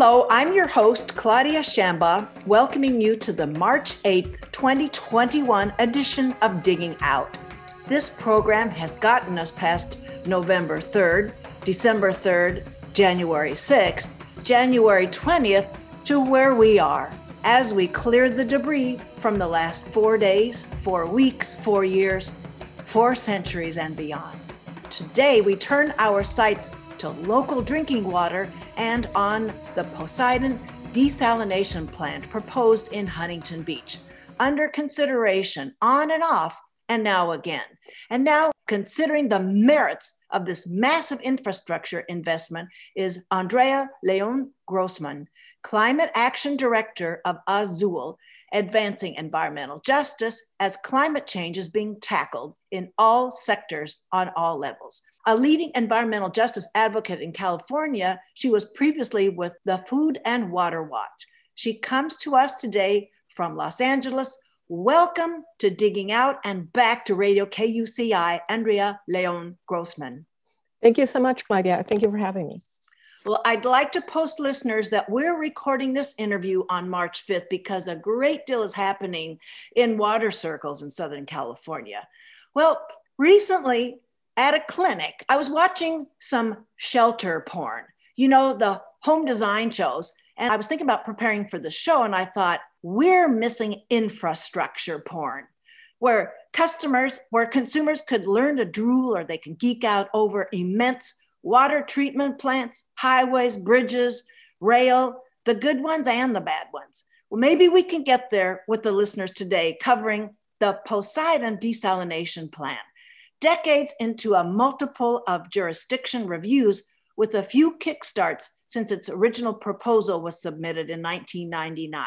Hello, I'm your host, Claudia Shambaugh, welcoming you to the March 8th, 2021 edition of Digging Out. This program has gotten us past November 3rd, December 3rd, January 6th, January 20th, to where we are as we clear the debris from the last 4 days, 4 weeks, 4 years, 4 centuries, and beyond. Today, we turn our sights to local drinking water and on the Poseidon desalination plant proposed in Huntington Beach, under consideration on and off, and now again. And now considering the merits of this massive infrastructure investment is Andrea León-Grossmann, Climate Action Director of Azul, advancing environmental justice as climate change is being tackled in all sectors on all levels. A leading environmental justice advocate in California, she was previously with the Food and Water Watch. She comes to us today from Los Angeles. Welcome to Digging Out and back to Radio KUCI, Andrea León-Grossmann. Thank you so much, Claudia. Thank you for having me. Well, I'd like to post listeners that we're recording this interview on March 5th because a great deal is happening in water circles in Southern California. Well, recently, at a clinic, I was watching some shelter porn, you know, the home design shows. And I was thinking about preparing for the show and I thought, we're missing infrastructure porn where consumers could learn to drool or they can geek out over immense water treatment plants, highways, bridges, rail, the good ones and the bad ones. Well, maybe we can get there with the listeners today covering the Poseidon desalination plant. Decades into a multiple of jurisdiction reviews with a few kickstarts since its original proposal was submitted in 1999.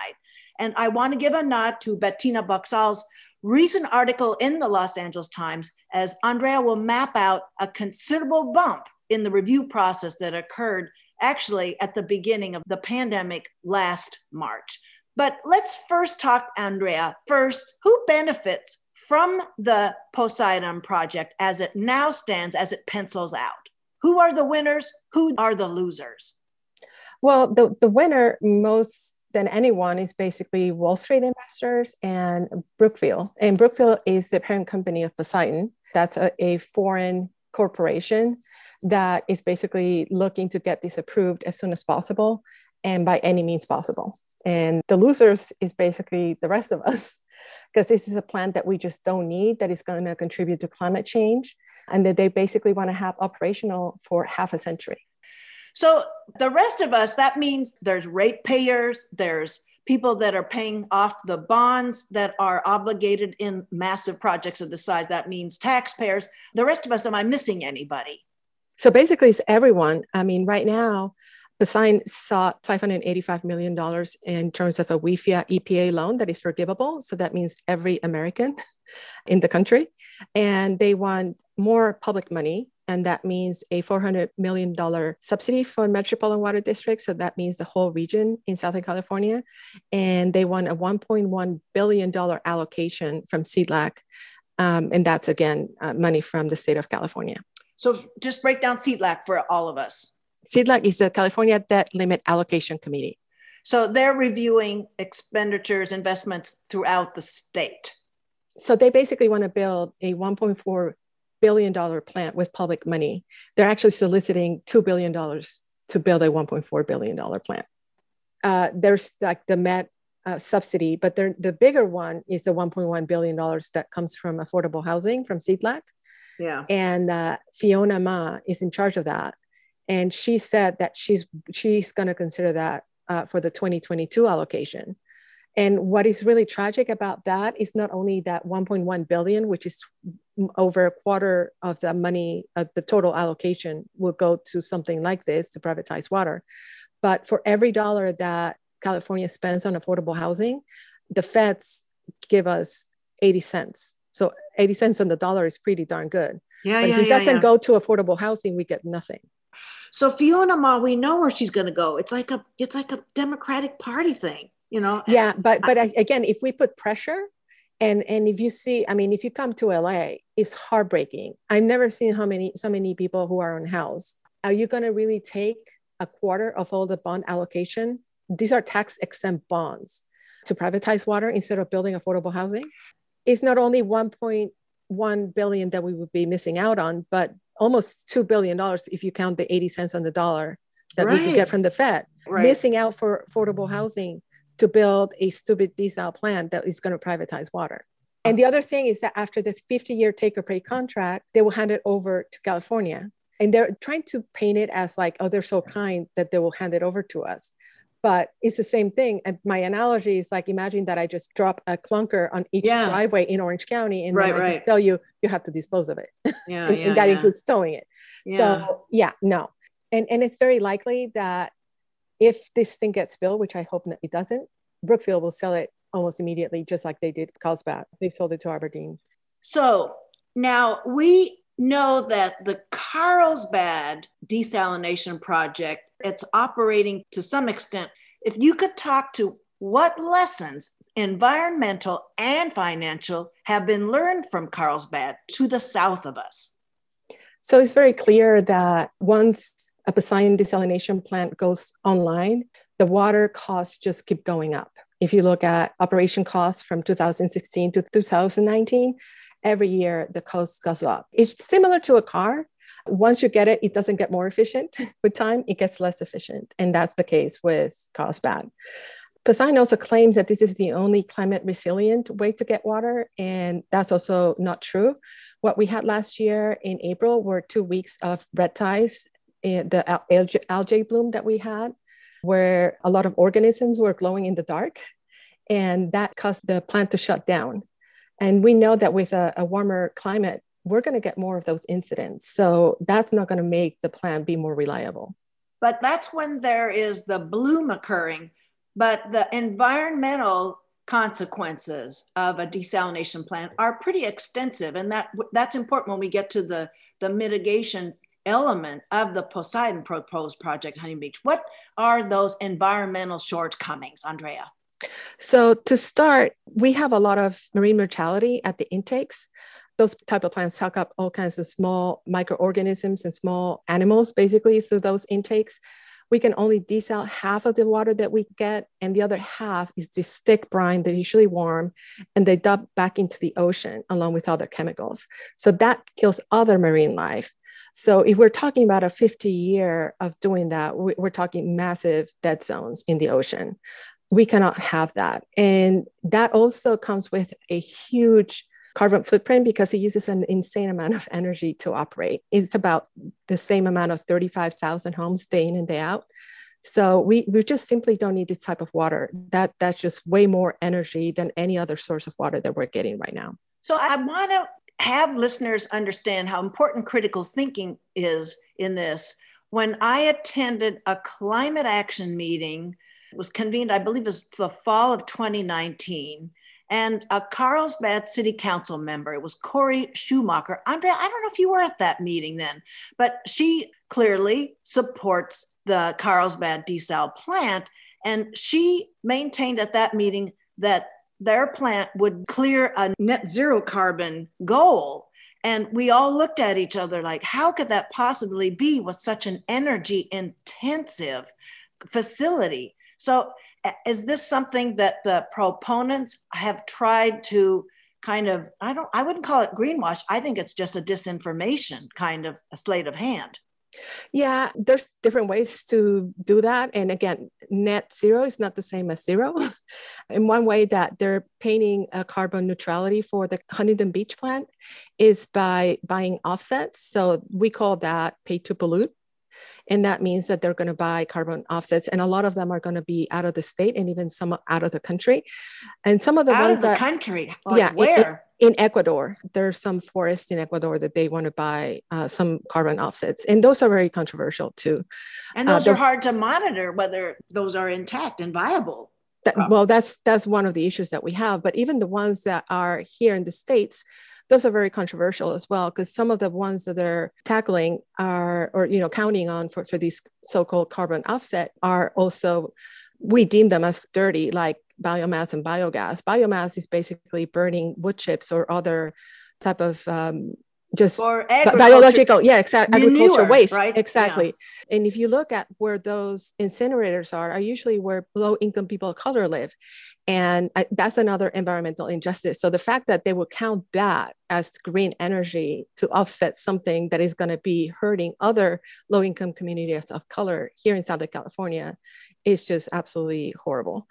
And I want to give a nod to Bettina Boxall's recent article in the Los Angeles Times as Andrea will map out a considerable bump in the review process that occurred actually at the beginning of the pandemic last March. But let's first talk, Andrea, who benefits from the Poseidon project as it now stands, as it pencils out? Who are the winners? Who are the losers? Well, the winner most than anyone is basically Wall Street investors and Brookfield. And Brookfield is the parent company of Poseidon. That's a foreign corporation that is basically looking to get this approved as soon as possible and by any means possible. And the losers is basically the rest of us, because this is a plant that we just don't need, that is going to contribute to climate change, and that they basically want to have operational for half a century. So the rest of us, that means there's ratepayers, there's people that are paying off the bonds that are obligated in massive projects of this size. That means taxpayers. The rest of us, am I missing anybody? So basically it's everyone. I mean, right now, Poseidon sought $585 million in terms of a WIFIA EPA loan that is forgivable. So that means every American in the country. And they want more public money. And that means a $400 million subsidy for Metropolitan Water District. So that means the whole region in Southern California. And they want a $1.1 billion allocation from CDLAC. And that's, again, money from the state of California. So just break down CDLAC for all of us. CDLAC is the California Debt Limit Allocation Committee. So they're reviewing expenditures, investments throughout the state. So they basically want to build a $1.4 billion plant with public money. They're actually soliciting $2 billion to build a $1.4 billion plant. There's like the Met subsidy, but the bigger one is the $1.1 billion that comes from affordable housing from CDLAC. Yeah. And Fiona Ma is in charge of that. And she said that she's going to consider that for the 2022 allocation. And what is really tragic about that is not only that 1.1 billion, which is over a quarter of the money, the total allocation will go to something like this to privatize water. But for every dollar that California spends on affordable housing, the feds give us 80 cents. So 80 cents on the dollar is pretty darn good. But if it doesn't go to affordable housing, we get nothing. So Fiona Ma, we know where she's going to go. It's like a Democratic Party thing, you know? Yeah. But again, if we put pressure and if you see, I mean, if you come to LA, it's heartbreaking. I've never seen so many people who are unhoused. Are you going to really take a quarter of all the bond allocation. These are tax-exempt bonds to privatize water instead of building affordable housing. It's not only $1.1 billion that we would be missing out on, but almost $2 billion if you count the 80 cents on the dollar that we could get from the Fed. Right. Missing out for affordable housing to build a stupid desal plant that is going to privatize water. And the other thing is that after the 50-year take-or-pay contract, they will hand it over to California. And they're trying to paint it as like, oh, they're so kind that they will hand it over to us. But it's the same thing. And my analogy is like, imagine that I just drop a clunker on each driveway in Orange County and then I can tell you, you have to dispose of it. Yeah, and that includes towing it. Yeah. So And it's very likely that if this thing gets built, which I hope it doesn't, Brookfield will sell it almost immediately, just like they did Carlsbad. They sold it to Aberdeen. So now we know that the Carlsbad desalination project, it's operating to some extent. If you could talk to what lessons, environmental and financial, have been learned from Carlsbad to the south of us. So it's very clear that once a Poseidon desalination plant goes online, the water costs just keep going up. If you look at operation costs from 2016 to 2019, every year the cost goes up. It's similar to a car. Once you get it, it doesn't get more efficient. With time, it gets less efficient. And that's the case with Carlsbad. Poseidon also claims that this is the only climate resilient way to get water. And that's also not true. What we had last year in April were 2 weeks of red tides, the algae bloom that we had, where a lot of organisms were glowing in the dark. And that caused the plant to shut down. And we know that with a warmer climate, we're going to get more of those incidents. So that's not going to make the plant be more reliable. But that's when there is the bloom occurring, but the environmental consequences of a desalination plant are pretty extensive. And that's important when we get to the mitigation element of the Poseidon proposed project, Huntington Beach. What are those environmental shortcomings, Andrea? So to start, we have a lot of marine mortality at the intakes. Those type of plants suck up all kinds of small microorganisms and small animals, basically, through those intakes. We can only desal half of the water that we get, and the other half is this thick brine that is usually warm, and they dump back into the ocean along with other chemicals. So that kills other marine life. So if we're talking about a 50-year of doing that, we're talking massive dead zones in the ocean. We cannot have that. And that also comes with a huge carbon footprint because it uses an insane amount of energy to operate. It's about the same amount of 35,000 homes day in and day out. So we just simply don't need this type of water. That's just way more energy than any other source of water that we're getting right now. So I want to have listeners understand how important critical thinking is in this. When I attended a climate action meeting, it was convened, I believe it was the fall of 2019, and a Carlsbad City Council member, it was Corey Schumacher. Andrea, I don't know if you were at that meeting then, but she clearly supports the Carlsbad desal plant. And she maintained at that meeting that their plant would clear a net zero carbon goal. And we all looked at each other like, how could that possibly be with such an energy intensive facility? So is this something that the proponents have tried to kind of, I wouldn't call it greenwash. I think it's just a disinformation kind of a sleight of hand. Yeah, there's different ways to do that. And again, net zero is not the same as zero. In one way that they're painting a carbon neutrality for the Huntington Beach plant is by buying offsets. So we call that pay to pollute. And that means that they're going to buy carbon offsets. And a lot of them are going to be out of the state and even some out of the country. And some of the ones out of the country? Where? In Ecuador. There's some forests in Ecuador that they want to buy some carbon offsets. And those are very controversial too. And those are hard to monitor whether those are intact and viable. That's one of the issues that we have. But even the ones that are here in the States, those are very controversial as well, because some of the ones that they're tackling counting on for these so-called carbon offset are also, we deem them as dirty, like biomass and biogas. Biomass is basically burning wood chips or other type of just biological, yeah, exactly, agricultural waste, right? Exactly. Yeah. And if you look at where those incinerators are usually where low-income people of color live, and that's another environmental injustice. So the fact that they will count that as green energy to offset something that is going to be hurting other low-income communities of color here in Southern California is just absolutely horrible.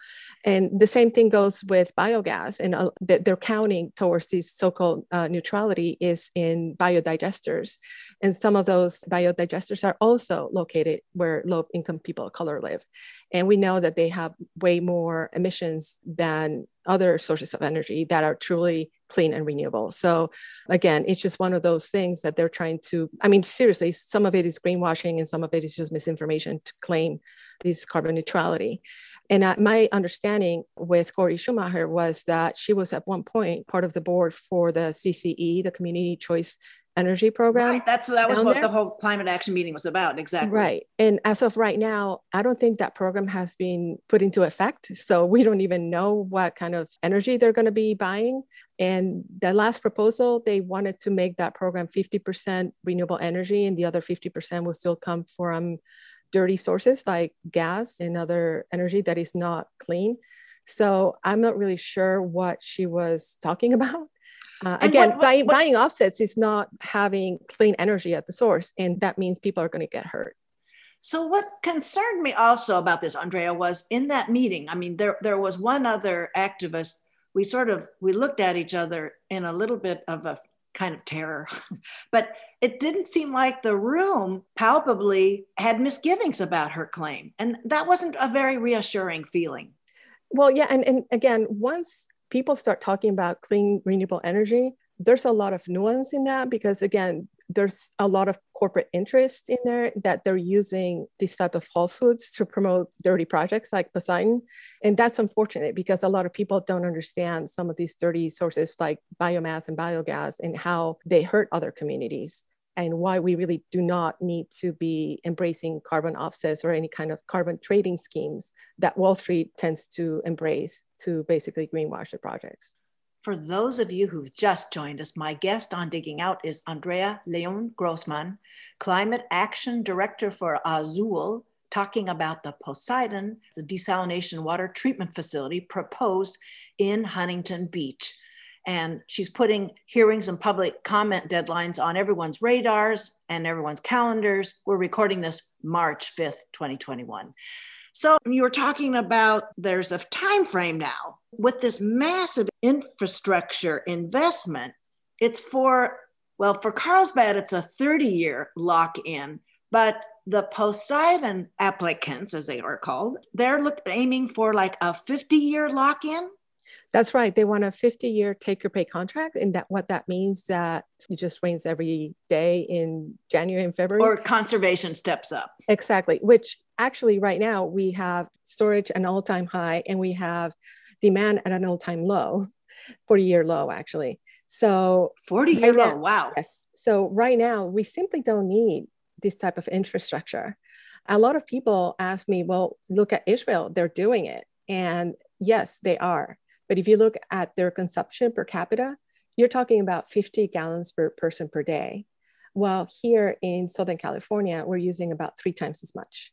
And the same thing goes with biogas, and they're counting towards these so-called neutrality is in biodigesters. And some of those biodigesters are also located where low-income people of color live. And we know that they have way more emissions than other sources of energy that are truly clean and renewable. So again, it's just one of those things that they're trying to, I mean, seriously, some of it is greenwashing and some of it is just misinformation to claim this carbon neutrality. And my understanding with Corey Schumacher was that she was at one point part of the board for the CCE, the Community Choice Energy Program. Right. That was what the whole climate action meeting was about. Exactly. Right. And as of right now, I don't think that program has been put into effect. So we don't even know what kind of energy they're going to be buying. And the last proposal, they wanted to make that program 50% renewable energy, and the other 50% will still come from dirty sources like gas and other energy that is not clean. So I'm not really sure what she was talking about. Again, buying offsets is not having clean energy at the source, and that means people are going to get hurt. So what concerned me also about this, Andrea, was in that meeting, I mean, there was one other activist. We looked at each other in a little bit of a kind of terror, but it didn't seem like the room palpably had misgivings about her claim. And that wasn't a very reassuring feeling. Well, yeah. And again, once people start talking about clean, renewable energy, there's a lot of nuance in that, because again, there's a lot of corporate interest in there that they're using these type of falsehoods to promote dirty projects like Poseidon. And that's unfortunate, because a lot of people don't understand some of these dirty sources like biomass and biogas and how they hurt other communities, and why we really do not need to be embracing carbon offsets or any kind of carbon trading schemes that Wall Street tends to embrace to basically greenwash the projects. For those of you who've just joined us, my guest on Digging Out is Andrea León-Grossmann, Climate Action Director for Azul, talking about the Poseidon, the desalination water treatment facility proposed in Huntington Beach. And she's putting hearings and public comment deadlines on everyone's radars and everyone's calendars. We're recording this March 5th, 2021. So you were talking about there's a time frame now. With this massive infrastructure investment, it's for Carlsbad, it's a 30-year lock-in, but the Poseidon applicants, as they are called, they're aiming for like a 50-year lock-in. That's right. They want a 50-year take-or-pay contract, and that means that it just rains every day in January and February. Or conservation steps up. Exactly, which actually right now we have storage at an all-time high, and we have demand at an all-time low, 40-year low actually. So 40-year low, wow. Yes. So right now we simply don't need this type of infrastructure. A lot of people ask me, well, look at Israel, they're doing it. And yes, they are. But if you look at their consumption per capita, you're talking about 50 gallons per person per day. While here in Southern California, we're using about 3 times as much.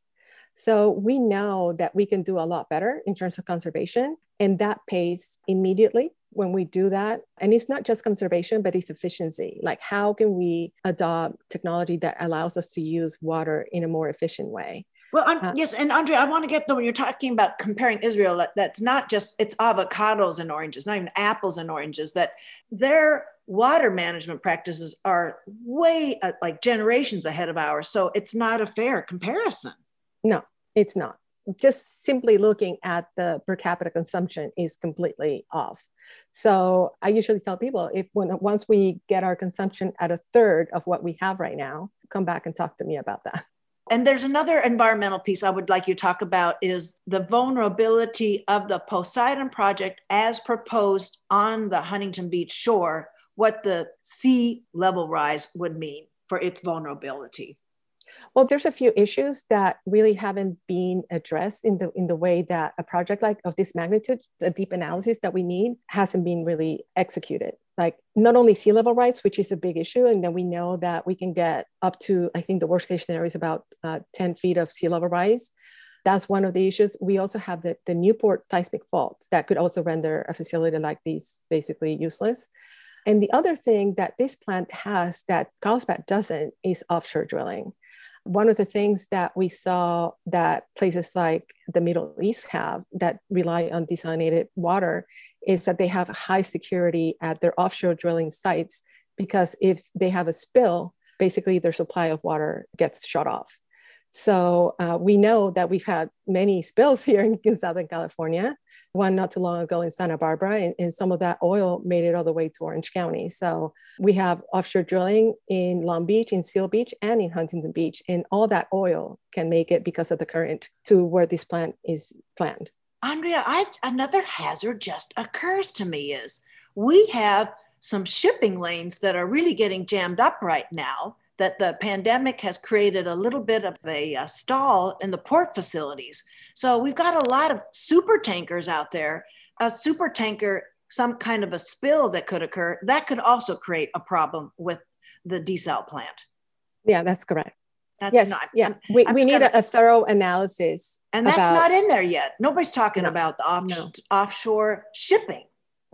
So we know that we can do a lot better in terms of conservation, and that pays immediately when we do that. And it's not just conservation, but it's efficiency. Like, how can we adopt technology that allows us to use water in a more efficient way? Well, yes. And Andrea, I want to when you're talking about comparing Israel, that's not just, it's avocados and oranges, not even apples and oranges, that their water management practices are way like generations ahead of ours. So it's not a fair comparison. No, it's not. Just simply looking at the per capita consumption is completely off. So I usually tell people, once we get our consumption at 1/3 of what we have right now, come back and talk to me about that. And there's another environmental piece I would like you to talk about is the vulnerability of the Poseidon project as proposed on the Huntington Beach shore, what the sea level rise would mean for its vulnerability. Well, there's a few issues that really haven't been addressed in the way that a project like of this magnitude, the deep analysis that we need, hasn't been really executed. like not only sea level rise, which is a big issue, and then we know that we can get up to, I think the worst case scenario is about 10 feet of sea level rise. That's one of the issues. We also have the Newport seismic fault that could also render a facility like these basically useless. And the other thing that this plant has that Carlsbad doesn't is offshore drilling. One of the things that we saw that places like the Middle East have that rely on desalinated water is that they have high security at their offshore drilling sites, because if they have a spill, basically their supply of water gets shut off. So we know that we've had many spills here in Southern California, one not too long ago in Santa Barbara, and some of that oil made it all the way to Orange County. So we have offshore drilling in Long Beach, in Seal Beach, and in Huntington Beach, and all that oil can make it because of the current to where this plant is planned. Andrea, another hazard just occurs to me is we have some shipping lanes that are really getting jammed up right now, that the pandemic has created a little bit of a stall in the port facilities. So we've got a lot of super tankers out there. A super tanker, some kind of a spill that could occur, that could also create a problem with the desal plant. Yeah, that's correct. That's yes, not, yeah. We need a thorough analysis. And that's not in there yet. Nobody's talking about the offshore shipping.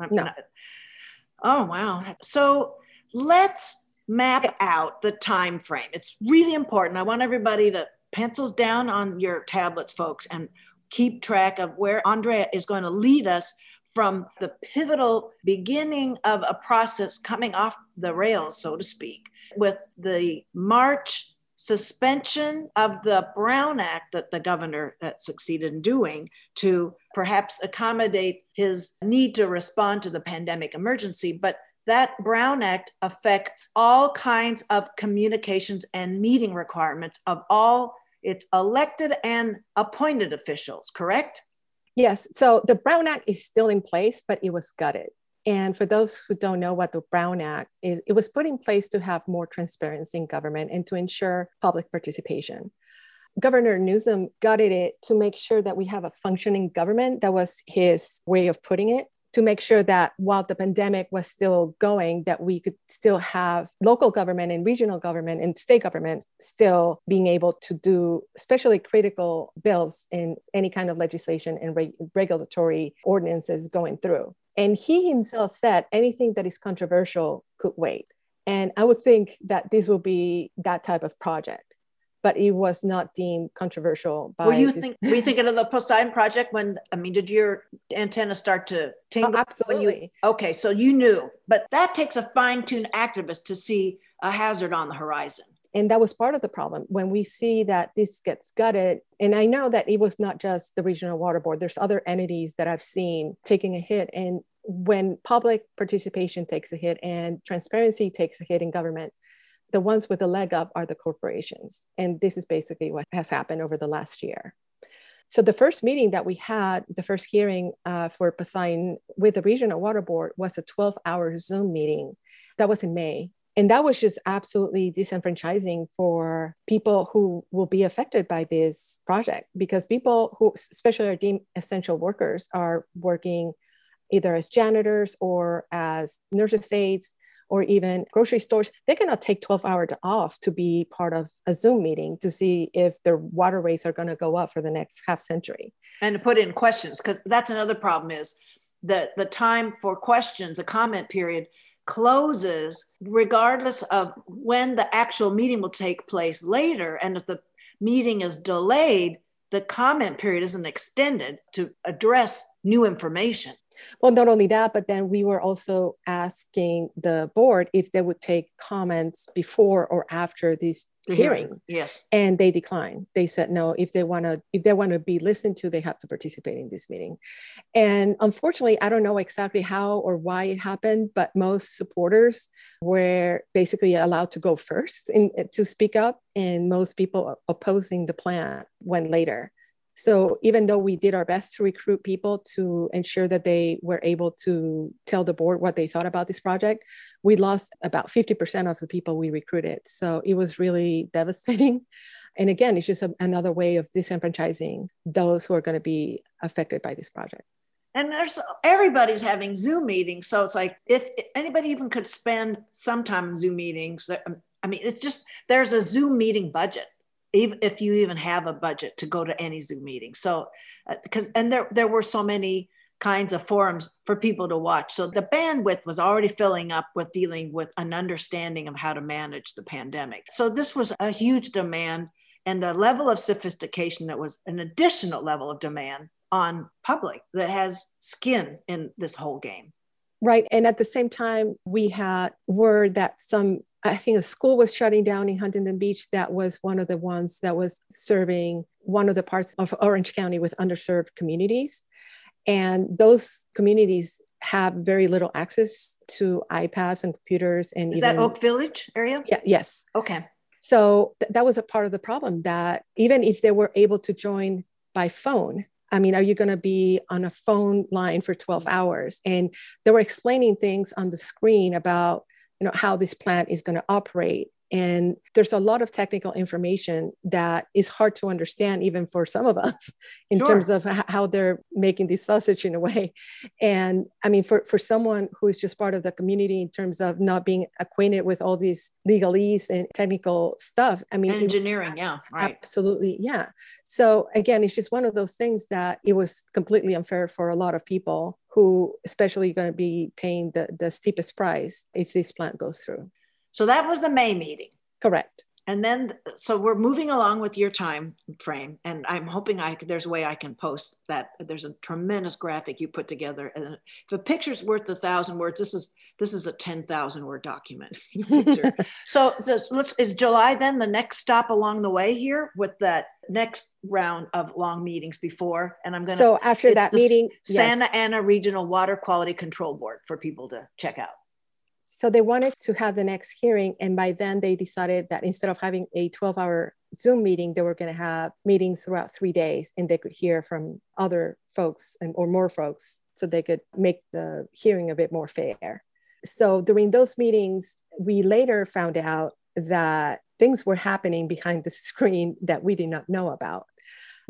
Oh, wow. So let's map out the time frame. It's really important. I want everybody to pencils down on your tablets, folks, and keep track of where Andrea is going to lead us from the pivotal beginning of a process coming off the rails, so to speak, with the March suspension of the Brown Act that the governor succeeded in doing to perhaps accommodate his need to respond to the pandemic emergency. But that Brown Act affects all kinds of communications and meeting requirements of all its elected and appointed officials, correct? Yes. So the Brown Act is still in place, but it was gutted. And for those who don't know what the Brown Act is, it was put in place to have more transparency in government and to ensure public participation. Governor Newsom gutted it to make sure that we have a functioning government. That was his way of putting it, to make sure that while the pandemic was still going, that we could still have local government and regional government and state government still being able to do especially critical bills and any kind of legislation and regulatory ordinances going through. And he himself said anything that is controversial could wait. And I would think that this will be that type of project, but it was not deemed controversial by. Were you thinking of the Poseidon project when, did your antenna start to tingle? Oh, absolutely. Okay, so you knew, but that takes a fine-tuned activist to see a hazard on the horizon. And that was part of the problem. When we see that this gets gutted, and I know that it was not just the Regional Water Board, there's other entities that I've seen taking a hit. And when public participation takes a hit and transparency takes a hit in government, the ones with the leg up are the corporations. And this is basically what has happened over the last year. So the first meeting that we had, the first hearing for Poseidon with the Regional Water Board was a 12-hour Zoom meeting. That was in May. And that was just absolutely disenfranchising for people who will be affected by this project, because people who especially are deemed essential workers are working either as janitors or as nurses' aides, or even grocery stores. They cannot take 12 hours off to be part of a Zoom meeting to see if their water rates are going to go up for the next half century. And to put in questions, because that's another problem, is that the time for questions, a comment period, closes regardless of when the actual meeting will take place later. And if the meeting is delayed, the comment period isn't extended to address new information. Well, not only that, but then we were also asking the board if they would take comments before or after this hearing. Yes. And they declined. They said, no, if they want to be listened to, they have to participate in this meeting. And unfortunately, I don't know exactly how or why it happened, but most supporters were basically allowed to go first to speak up. And most people opposing the plan went later. So even though we did our best to recruit people to ensure that they were able to tell the board what they thought about this project, we lost about 50% of the people we recruited. So it was really devastating. And again, it's just another way of disenfranchising those who are going to be affected by this project. And there's, everybody's having Zoom meetings. So it's like, if anybody even could spend some time in Zoom meetings, I mean, it's just, there's a Zoom meeting budget, even if you even have a budget to go to any Zoom meeting. So, because, and there were so many kinds of forums for people to watch. So the bandwidth was already filling up with dealing with an understanding of how to manage the pandemic. So this was a huge demand and a level of sophistication that was an additional level of demand on public that has skin in this whole game. Right. And at the same time, we had word that some, I think a school was shutting down in Huntington Beach. That was one of the ones that was serving one of the parts of Orange County with underserved communities. And those communities have very little access to iPads and computers. And is that Oak Village area? Yeah, yes. Okay. So that was a part of the problem, that even if they were able to join by phone, I mean, are you going to be on a phone line for 12 hours? And they were explaining things on the screen about, you know, how this plant is going to operate. And there's a lot of technical information that is hard to understand, even for some of us, in sure. terms of how they're making this sausage in a way. And I mean, for someone who is just part of the community in terms of not being acquainted with all these legalese and technical stuff. I mean, engineering, yeah, right. Absolutely, yeah. So again, it's just one of those things that it was completely unfair for a lot of people who especially going to be paying the steepest price if this plant goes through. So that was the May meeting. Correct. And then, so we're moving along with your time frame, and I'm hoping there's a way I can post that. There's a tremendous graphic you put together. And if a picture's worth 1,000 words, this is a 10,000 word document. So is July then the next stop along the way here with that next round of long meetings before? And I'm going to- So after that meeting- Santa Ana Regional Water Quality Control Board for people to check out. So they wanted to have the next hearing. And by then they decided that instead of having a 12-hour Zoom meeting, they were going to have meetings throughout 3 days, and they could hear from other folks or more folks, so they could make the hearing a bit more fair. So during those meetings, we later found out that things were happening behind the screen that we did not know about.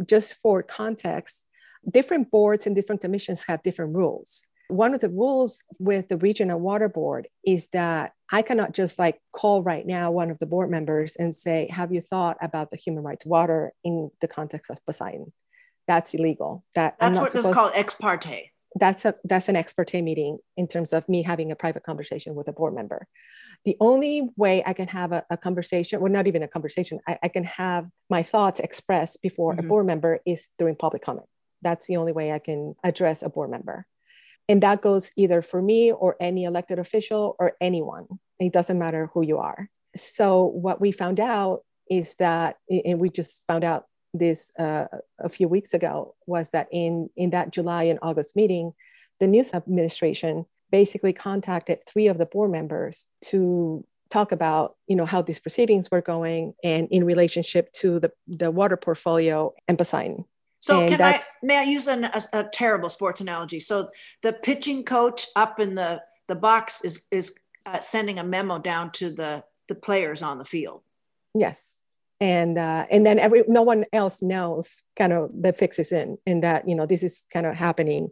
Just for context, different boards and different commissions have different rules. One of the rules with the Regional Water Board is that I cannot just like call right now one of the board members and say, have you thought about the human right to water in the context of Poseidon? That's illegal. That's what is called ex parte. That's an ex parte meeting in terms of me having a private conversation with a board member. The only way I can have a conversation, well, not even a conversation, I can have my thoughts expressed before a board member is during public comment. That's the only way I can address a board member. And that goes either for me or any elected official or anyone. It doesn't matter who you are. So what we found out is that, and we just found out this a few weeks ago, was that in that July and August meeting, the Newsom administration basically contacted 3 of the board members to talk about, you know, how these proceedings were going and in relationship to the water portfolio and Poseidon. So may I use a terrible sports analogy? So the pitching coach up in the box is sending a memo down to the players on the field. Yes. And then no one else knows kind of the fixes in that, you know, this is kind of happening.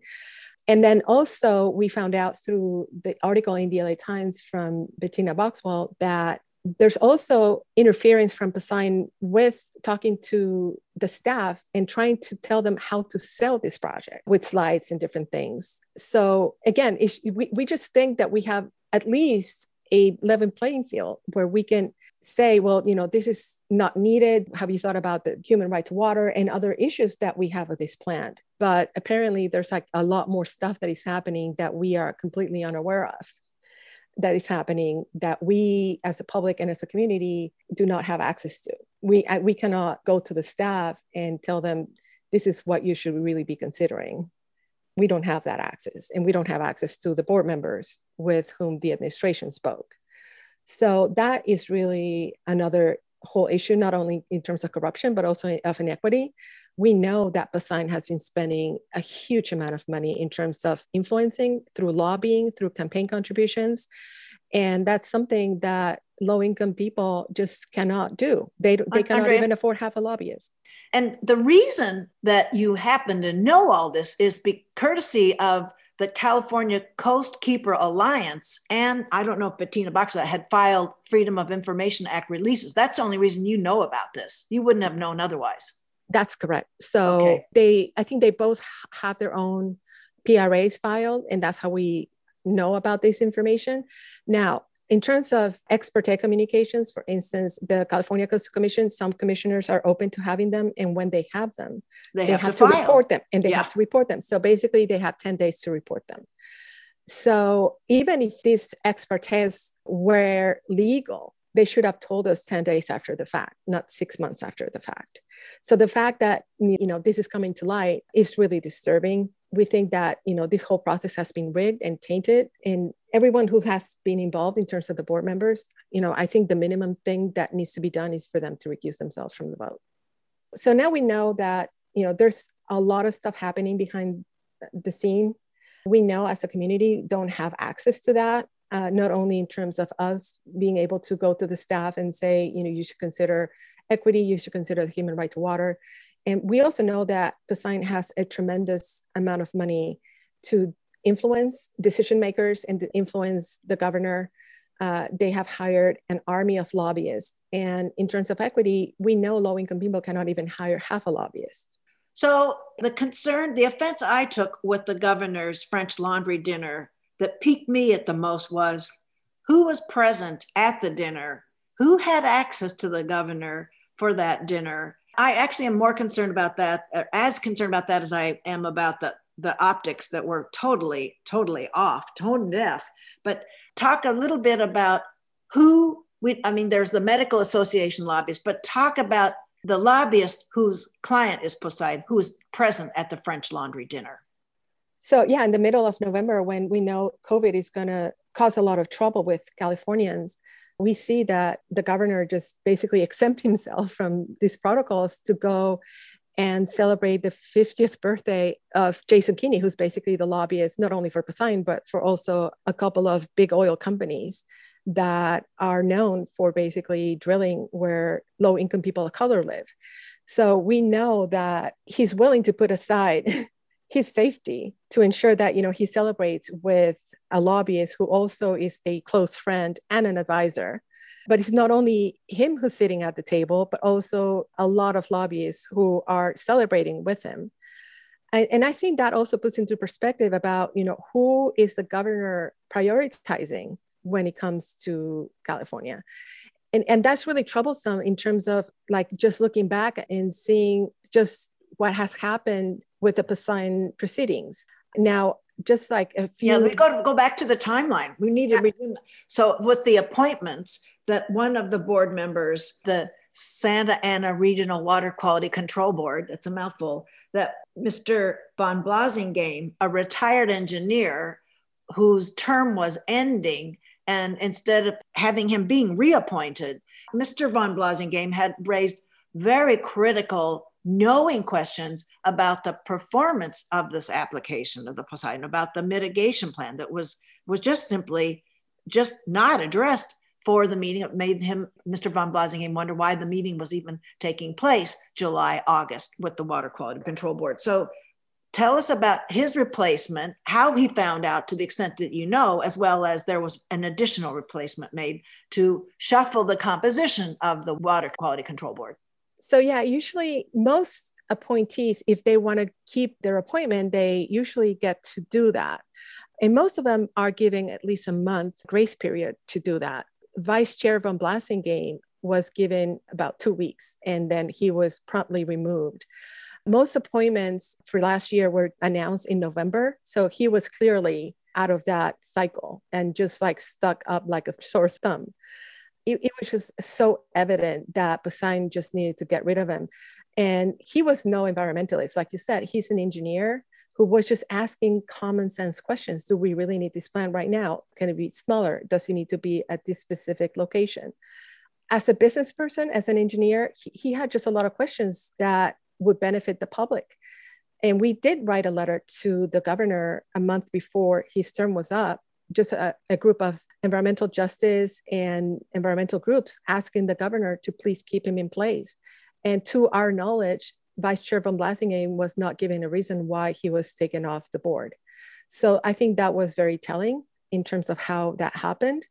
And then also we found out through the article in the LA Times from Bettina Boxall that there's also interference from Poseidon with talking to the staff and trying to tell them how to sell this project with slides and different things. So again, we just think that we have at least a level playing field where we can say, well, you know, this is not needed. Have you thought about the human right to water and other issues that we have with this plant? But apparently there's like a lot more stuff that is happening that we are completely unaware of. That is happening that we as a public and as a community do not have access to. We cannot go to the staff and tell them, this is what you should really be considering. We don't have that access, and we don't have access to the board members with whom the administration spoke. So that is really another whole issue, not only in terms of corruption, but also of inequity. We know that Poseidon has been spending a huge amount of money in terms of influencing through lobbying, through campaign contributions. And that's something that low-income people just cannot do. They cannot even afford half a lobbyist. And the reason that you happen to know all this is courtesy of the California Coast Keeper Alliance, and I don't know if Bettina Boxall had filed Freedom of Information Act releases. That's the only reason you know about this. You wouldn't have known otherwise. That's correct. So I think they both have their own PRAs filed, and that's how we know about this information. Now, in terms of expert communications, for instance, the California Coastal Commission, some commissioners are open to having them. And when they have them, they have to report them and they have to report them. So basically they have 10 days to report them. So even if these experts were legal, they should have told us 10 days after the fact, not 6 months after the fact. So the fact that, you know, this is coming to light is really disturbing. We think that, you know, this whole process has been rigged and tainted, and everyone who has been involved in terms of the board members, you know, I think the minimum thing that needs to be done is for them to recuse themselves from the vote. So now we know that, you know, there's a lot of stuff happening behind the scene. We now as a community don't have access to that. Not only in terms of us being able to go to the staff and say, you know, you should consider equity, you should consider the human right to water. And we also know that Poseidon has a tremendous amount of money to influence decision makers and to influence the governor. They have hired an army of lobbyists. And in terms of equity, we know low-income people cannot even hire half a lobbyist. So the offense I took with the governor's French Laundry dinner that piqued me at the most was who was present at the dinner, who had access to the governor for that dinner. I actually am more concerned about that, as concerned about that as I am about the optics that were totally, totally off, tone deaf. But talk a little bit about there's the Medical Association lobbyist, but talk about the lobbyist whose client is Poseidon, who's present at the French Laundry dinner. So yeah, in the middle of November, when we know COVID is going to cause a lot of trouble with Californians, we see that the governor just basically exempts himself from these protocols to go and celebrate the 50th birthday of Jason Kinney, who's basically the lobbyist, not only for Poseidon, but for also a couple of big oil companies that are known for basically drilling where low-income people of color live. So we know that he's willing to put aside his safety to ensure that, you know, he celebrates with a lobbyist who also is a close friend and an advisor. But it's not only him who's sitting at the table, but also a lot of lobbyists who are celebrating with him. And I think that also puts into perspective about, you know, who is the governor prioritizing when it comes to California. And that's really troublesome in terms of like just looking back and seeing just what has happened with the Poseidon proceedings. Now, just like a few... Yeah, we got to go back to the timeline. We need to resume. So with the appointments, that one of the board members, the Santa Ana Regional Water Quality Control Board, that's a mouthful, that Mr. Von Blasengame, a retired engineer whose term was ending, and instead of having him being reappointed, Mr. Von Blasengame had raised very critical knowing questions about the performance of this application of the Poseidon, about the mitigation plan that was just simply just not addressed for the meeting. It made Mr. Von Blasengame wonder why the meeting was even taking place July, August with the Water Quality Control Board. So tell us about his replacement, how he found out to the extent that you know, as well as there was an additional replacement made to shuffle the composition of the Water Quality Control Board. So yeah, usually most appointees, if they want to keep their appointment, they usually get to do that. And most of them are giving at least a month grace period to do that. Vice Chair Von Blasengame was given about 2 weeks, and then he was promptly removed. Most appointments for last year were announced in November. So he was clearly out of that cycle and just like stuck up like a sore thumb. It was just so evident that Poseidon just needed to get rid of him. And he was no environmentalist. Like you said, he's an engineer who was just asking common sense questions. Do we really need this plant right now? Can it be smaller? Does it need to be at this specific location? As a business person, as an engineer, he had just a lot of questions that would benefit the public. And we did write a letter to the governor a month before his term was up, just a group of environmental justice and environmental groups asking the governor to please keep him in place. And to our knowledge, Vice Chair Von Blasengame was not given a reason why he was taken off the board. So I think that was very telling in terms of how that happened.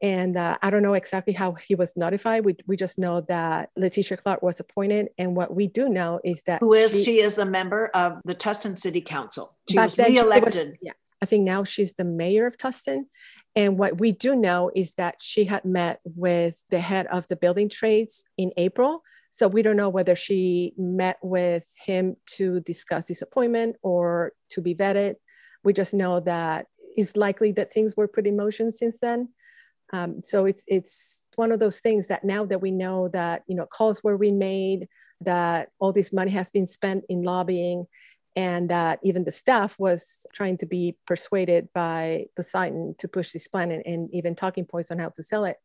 And I don't know exactly how he was notified. We just know that Letitia Clark was appointed. And what we do know is that— She is a member of the Tustin City Council. She was reelected. I think now she's the mayor of Tustin. And what we do know is that she had met with the head of the building trades in April. So we don't know whether she met with him to discuss his appointment or to be vetted. We just know that it's likely that things were put in motion since then. So it's one of those things that now that we know that, you know, calls were remade, that all this money has been spent in lobbying, and that even the staff was trying to be persuaded by Poseidon to push this plan and even talking points on how to sell it.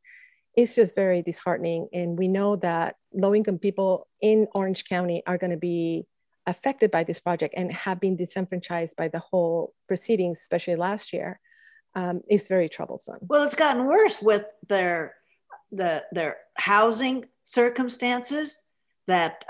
It's just very disheartening. And we know that low-income people in Orange County are going to be affected by this project and have been disenfranchised by the whole proceedings, especially last year. It's very troublesome. Well, it's gotten worse with their housing circumstances, that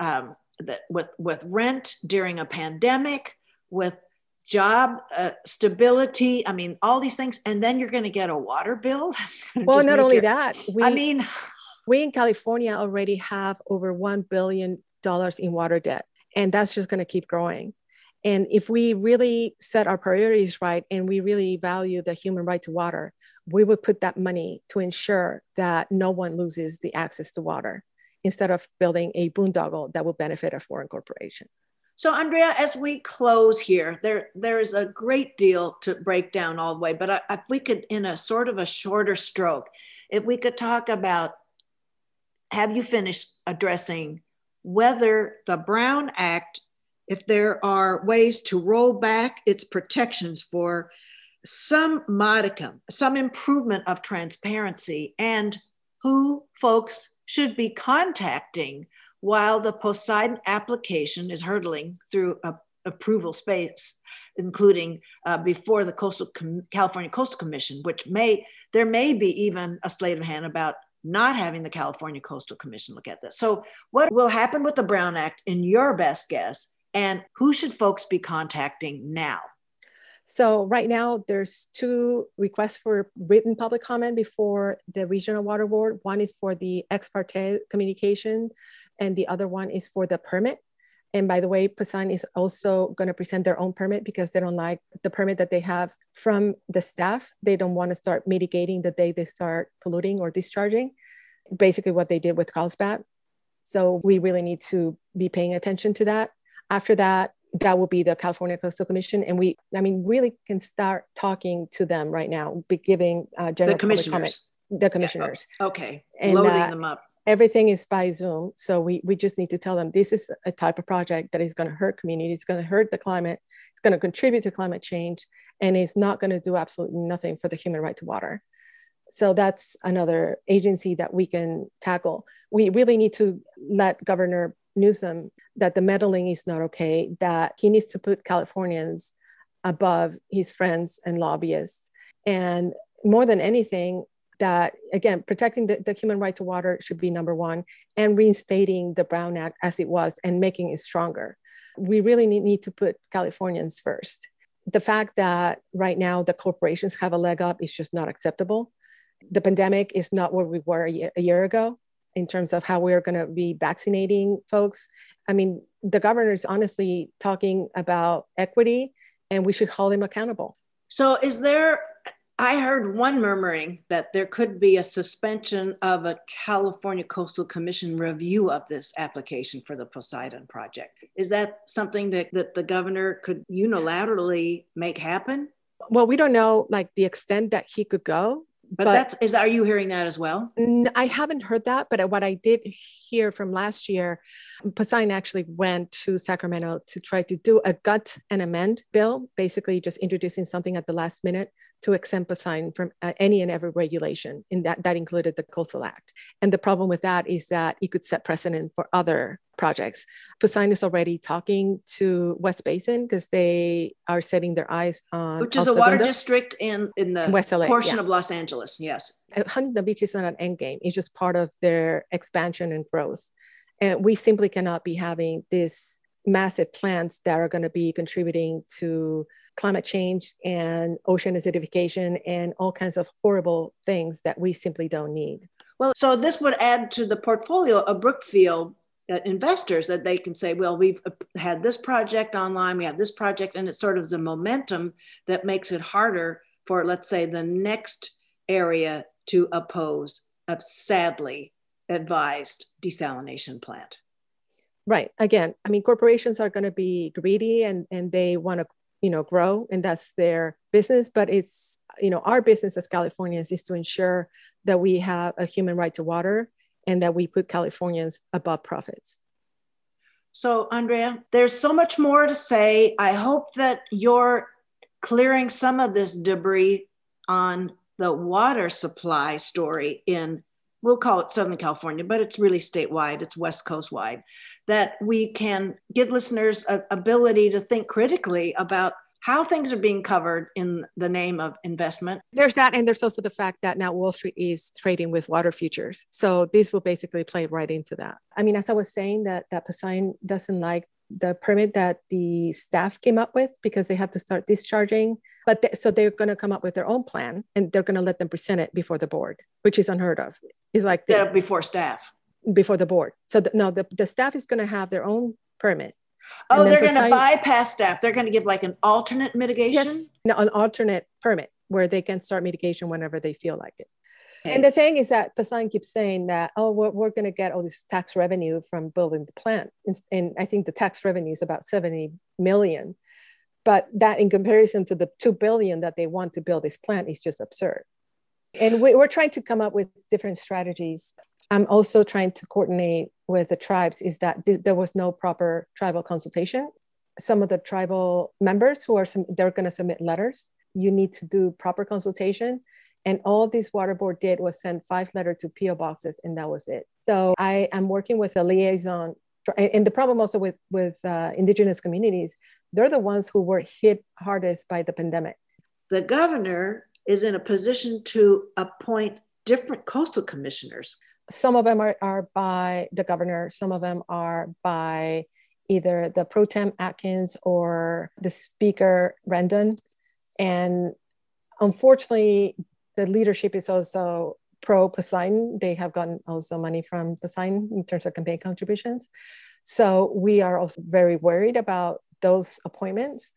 with rent during a pandemic, with job stability. I mean, all these things, and then you're going to get a water bill. Well, not only that, we in California already have over $1 billion in water debt, and that's just going to keep growing. And if we really set our priorities right and we really value the human right to water, we would put that money to ensure that no one loses the access to water instead of building a boondoggle that will benefit a foreign corporation. So Andrea, as we close here, there is a great deal to break down all the way, but if we could, in a sort of a shorter stroke, if we could talk about, have you finished addressing whether the Brown Act, if there are ways to roll back its protections for some modicum, some improvement of transparency, and who folks should be contacting while the Poseidon application is hurtling through a approval space, including before the California Coastal Commission, which there may be even a sleight of hand about not having the California Coastal Commission look at this. So what will happen with the Brown Act in your best guess? And who should folks be contacting now? So right now, there's two requests for written public comment before the Regional Water Board. One is for the ex parte communication, and the other one is for the permit. And by the way, Poseidon is also going to present their own permit because they don't like the permit that they have from the staff. They don't want to start mitigating the day they start polluting or discharging, basically what they did with Carlsbad. So we really need to be paying attention to that. After that, that will be the California Coastal Commission. And we really can start talking to them right now, be giving general public comment. The commissioners. Yeah, okay, and loading them up. Everything is by Zoom. So we just need to tell them this is a type of project that is going to hurt communities, it's going to hurt the climate, it's going to contribute to climate change, and it's not going to do absolutely nothing for the human right to water. So that's another agency that we can tackle. We really need to let Governor Newsom, that the meddling is not okay, that he needs to put Californians above his friends and lobbyists. And more than anything, that, again, protecting the human right to water should be number one, and reinstating the Brown Act as it was and making it stronger. We really need to put Californians first. The fact that right now the corporations have a leg up is just not acceptable. The pandemic is not where we were a year ago in terms of how we are going to be vaccinating folks. I mean, the governor is honestly talking about equity, and we should hold him accountable. So I heard one murmuring that there could be a suspension of a California Coastal Commission review of this application for the Poseidon project. Is that something that the governor could unilaterally make happen? Well, we don't know the extent that he could go. But are you hearing that as well? I haven't heard that, but what I did hear from last year, Poseidon actually went to Sacramento to try to do a gut and amend bill, basically just introducing something at the last minute to exempt Poseidon from any and every regulation, in that included the Coastal Act. And the problem with that is that it could set precedent for other projects. Poseidon is already talking to West Basin because they are setting their eyes on— which is a water district in the West LA, portion of Los Angeles, yes. Huntington Beach is not an end game. It's just part of their expansion and growth. And we simply cannot be having these massive plants that are going to be contributing to climate change and ocean acidification and all kinds of horrible things that we simply don't need. Well, so this would add to the portfolio of Brookfield investors, that they can say, well, we've had this project online, we have this project, and it sort of is a momentum that makes it harder for, let's say, the next area to oppose a sadly advised desalination plant. Right. Again, I mean, corporations are going to be greedy and they want to, you know, grow, and that's their business. But it's, you know, our business as Californians is to ensure that we have a human right to water and that we put Californians above profits. So, Andrea, there's so much more to say. I hope that you're clearing some of this debris on the water supply story in, we'll call it Southern California, but it's really statewide, it's West Coast wide, that we can give listeners an ability to think critically about how things are being covered in the name of investment. There's that, and there's also the fact that now Wall Street is trading with water futures. So this will basically play right into that. I mean, as I was saying, that Poseidon doesn't like the permit that the staff came up with because they have to start discharging. But so they're going to come up with their own plan, and they're going to let them present it before the board, which is unheard of. It's like before staff, before the board. So the staff is going to have their own permit. Oh, they're going to bypass staff. They're going to give like an alternate mitigation. Yes, an alternate permit where they can start mitigation whenever they feel like it. Okay. And the thing is that Poseidon keeps saying that, oh, we're going to get all this tax revenue from building the plant, and I think the tax revenue is about $70 million. But that, in comparison to the $2 billion that they want to build this plant, is just absurd. And we're trying to come up with different strategies. I'm also trying to coordinate with the tribes, is that there was no proper tribal consultation. Some of the tribal members they're going to submit letters. You need to do proper consultation. And all this water board did was send 5 letters to PO boxes, and that was it. So I am working with a liaison. And the problem also with indigenous communities, they're the ones who were hit hardest by the pandemic. The governor is in a position to appoint different coastal commissioners. Some of them are by the governor. Some of them are by either the pro tem Atkins or the speaker Rendon. And unfortunately, the leadership is also pro Poseidon. They have gotten also money from Poseidon in terms of campaign contributions. So we are also very worried about those appointments.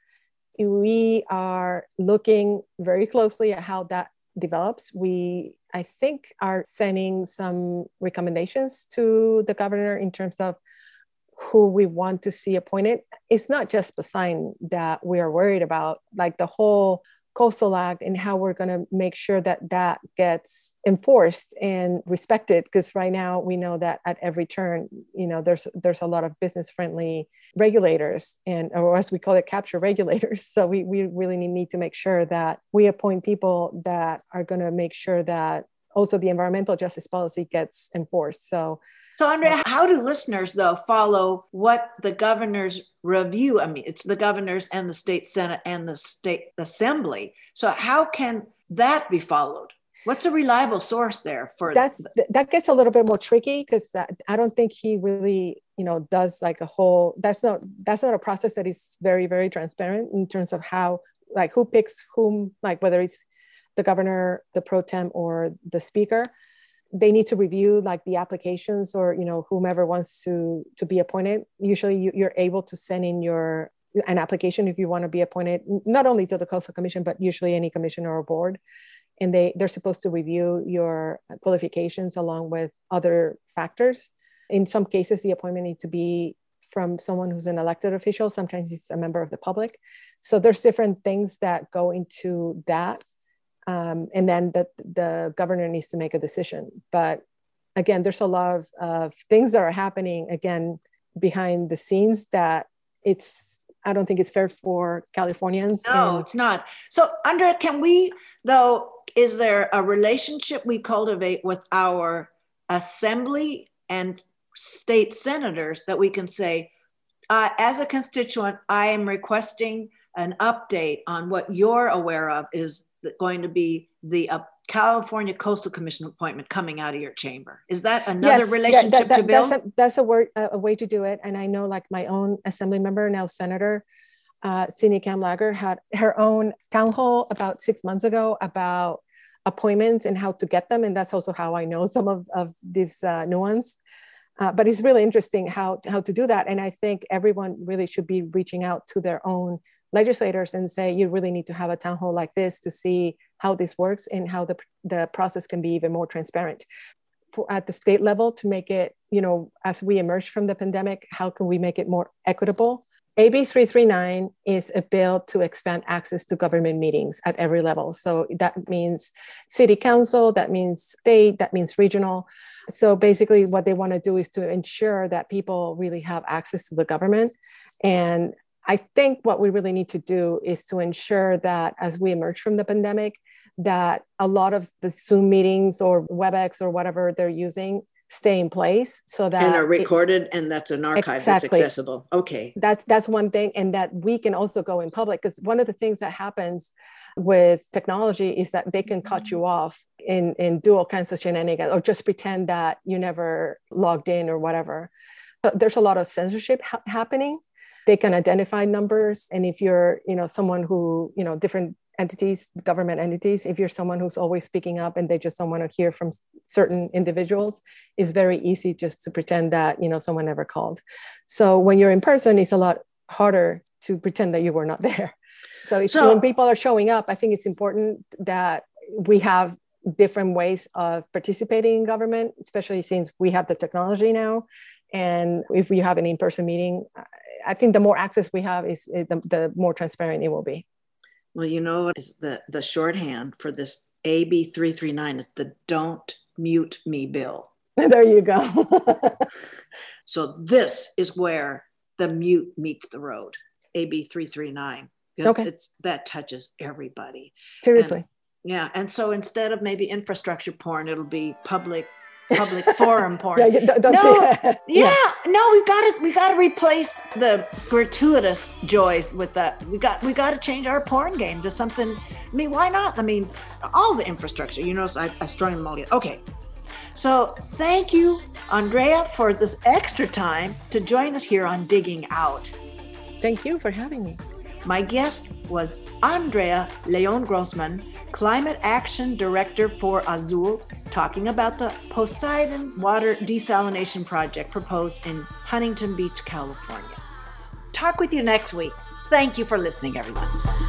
We are looking very closely at how that develops. We, I think, are sending some recommendations to the governor in terms of who we want to see appointed. It's not just Poseidon that we are worried about, like the whole Coastal Act and how we're going to make sure that gets enforced and respected. Because right now we know that at every turn, you know, there's a lot of business-friendly regulators, and, or as we call it, capture regulators. So we really need to make sure that we appoint people that are going to make sure that also the environmental justice policy gets enforced. So Andrea, how do listeners, though, follow what the governor's review? I mean, it's the governor's and the state senate and the state assembly. So how can that be followed? What's a reliable source there for that? That gets a little bit more tricky because I don't think he really, you know, does like a whole. That's not a process that is very, very transparent in terms of how, like, who picks whom, like whether it's the governor, the pro tem, or the speaker. They need to review like the applications, or, you know, whomever wants to be appointed. Usually you're able to send in an application if you want to be appointed, not only to the Coastal Commission, but usually any commission or board. And they're supposed to review your qualifications along with other factors. In some cases, the appointment needs to be from someone who's an elected official. Sometimes it's a member of the public. So there's different things that go into that. And then the governor needs to make a decision. But again, there's a lot of things that are happening, again, behind the scenes that it's, I don't think it's fair for Californians. No, it's not. So Andrea, can we though, is there a relationship we cultivate with our assembly and state senators that we can say, as a constituent, I am requesting an update on what you're aware of is going to be the California Coastal Commission appointment coming out of your chamber. Is that another relationship to build? That's a way to do it. And I know, like, my own assembly member, now Senator Cindy Kamlager, had her own town hall about 6 months ago about appointments and how to get them. And that's also how I know some of this nuance. But it's really interesting how to do that. And I think everyone really should be reaching out to their own legislators and say, you really need to have a town hall like this to see how this works and how the process can be even more transparent. At the state level, to make it, you know, as we emerge from the pandemic, how can we make it more equitable? AB 339 is a bill to expand access to government meetings at every level. So that means city council, that means state, that means regional. So basically what they want to do is to ensure that people really have access to the government. And I think what we really need to do is to ensure that as we emerge from the pandemic, that a lot of the Zoom meetings or WebEx or whatever they're using stay in place, so that and are recorded, and that's an archive that's accessible. Okay, that's one thing, and that we can also go in public, because one of the things that happens with technology is that they can cut you off and do all kinds of shenanigans, or just pretend that you never logged in or whatever. So there's a lot of censorship happening. They can identify numbers, and if you're someone who different entities, government entities, if you're someone who's always speaking up and they just don't want to hear from certain individuals, it's very easy just to pretend that, someone never called. So when you're in person, it's a lot harder to pretend that you were not there. So when people are showing up, I think it's important that we have different ways of participating in government, especially since we have the technology now. And if we have an in-person meeting, I think the more access we have, is the more transparent it will be. Well, you know what is the shorthand for this AB 339 is the Don't Mute Me bill. There you go. So this is where the mute meets the road, AB 339. Okay. That touches everybody. Seriously. And so instead of maybe infrastructure porn, it'll be public forum porn. We got to replace the gratuitous joys with that. We got to change our porn game to something. I mean, why not? I mean, all the infrastructure. I strung them all together. Okay, so thank you, Andrea, for this extra time to join us here on Digging Out. Thank you for having me. My guest was Andrea León-Grossmann, Climate Action Director for Azul, talking about the Poseidon Water Desalination Project proposed in Huntington Beach, California. Talk with you next week. Thank you for listening, everyone.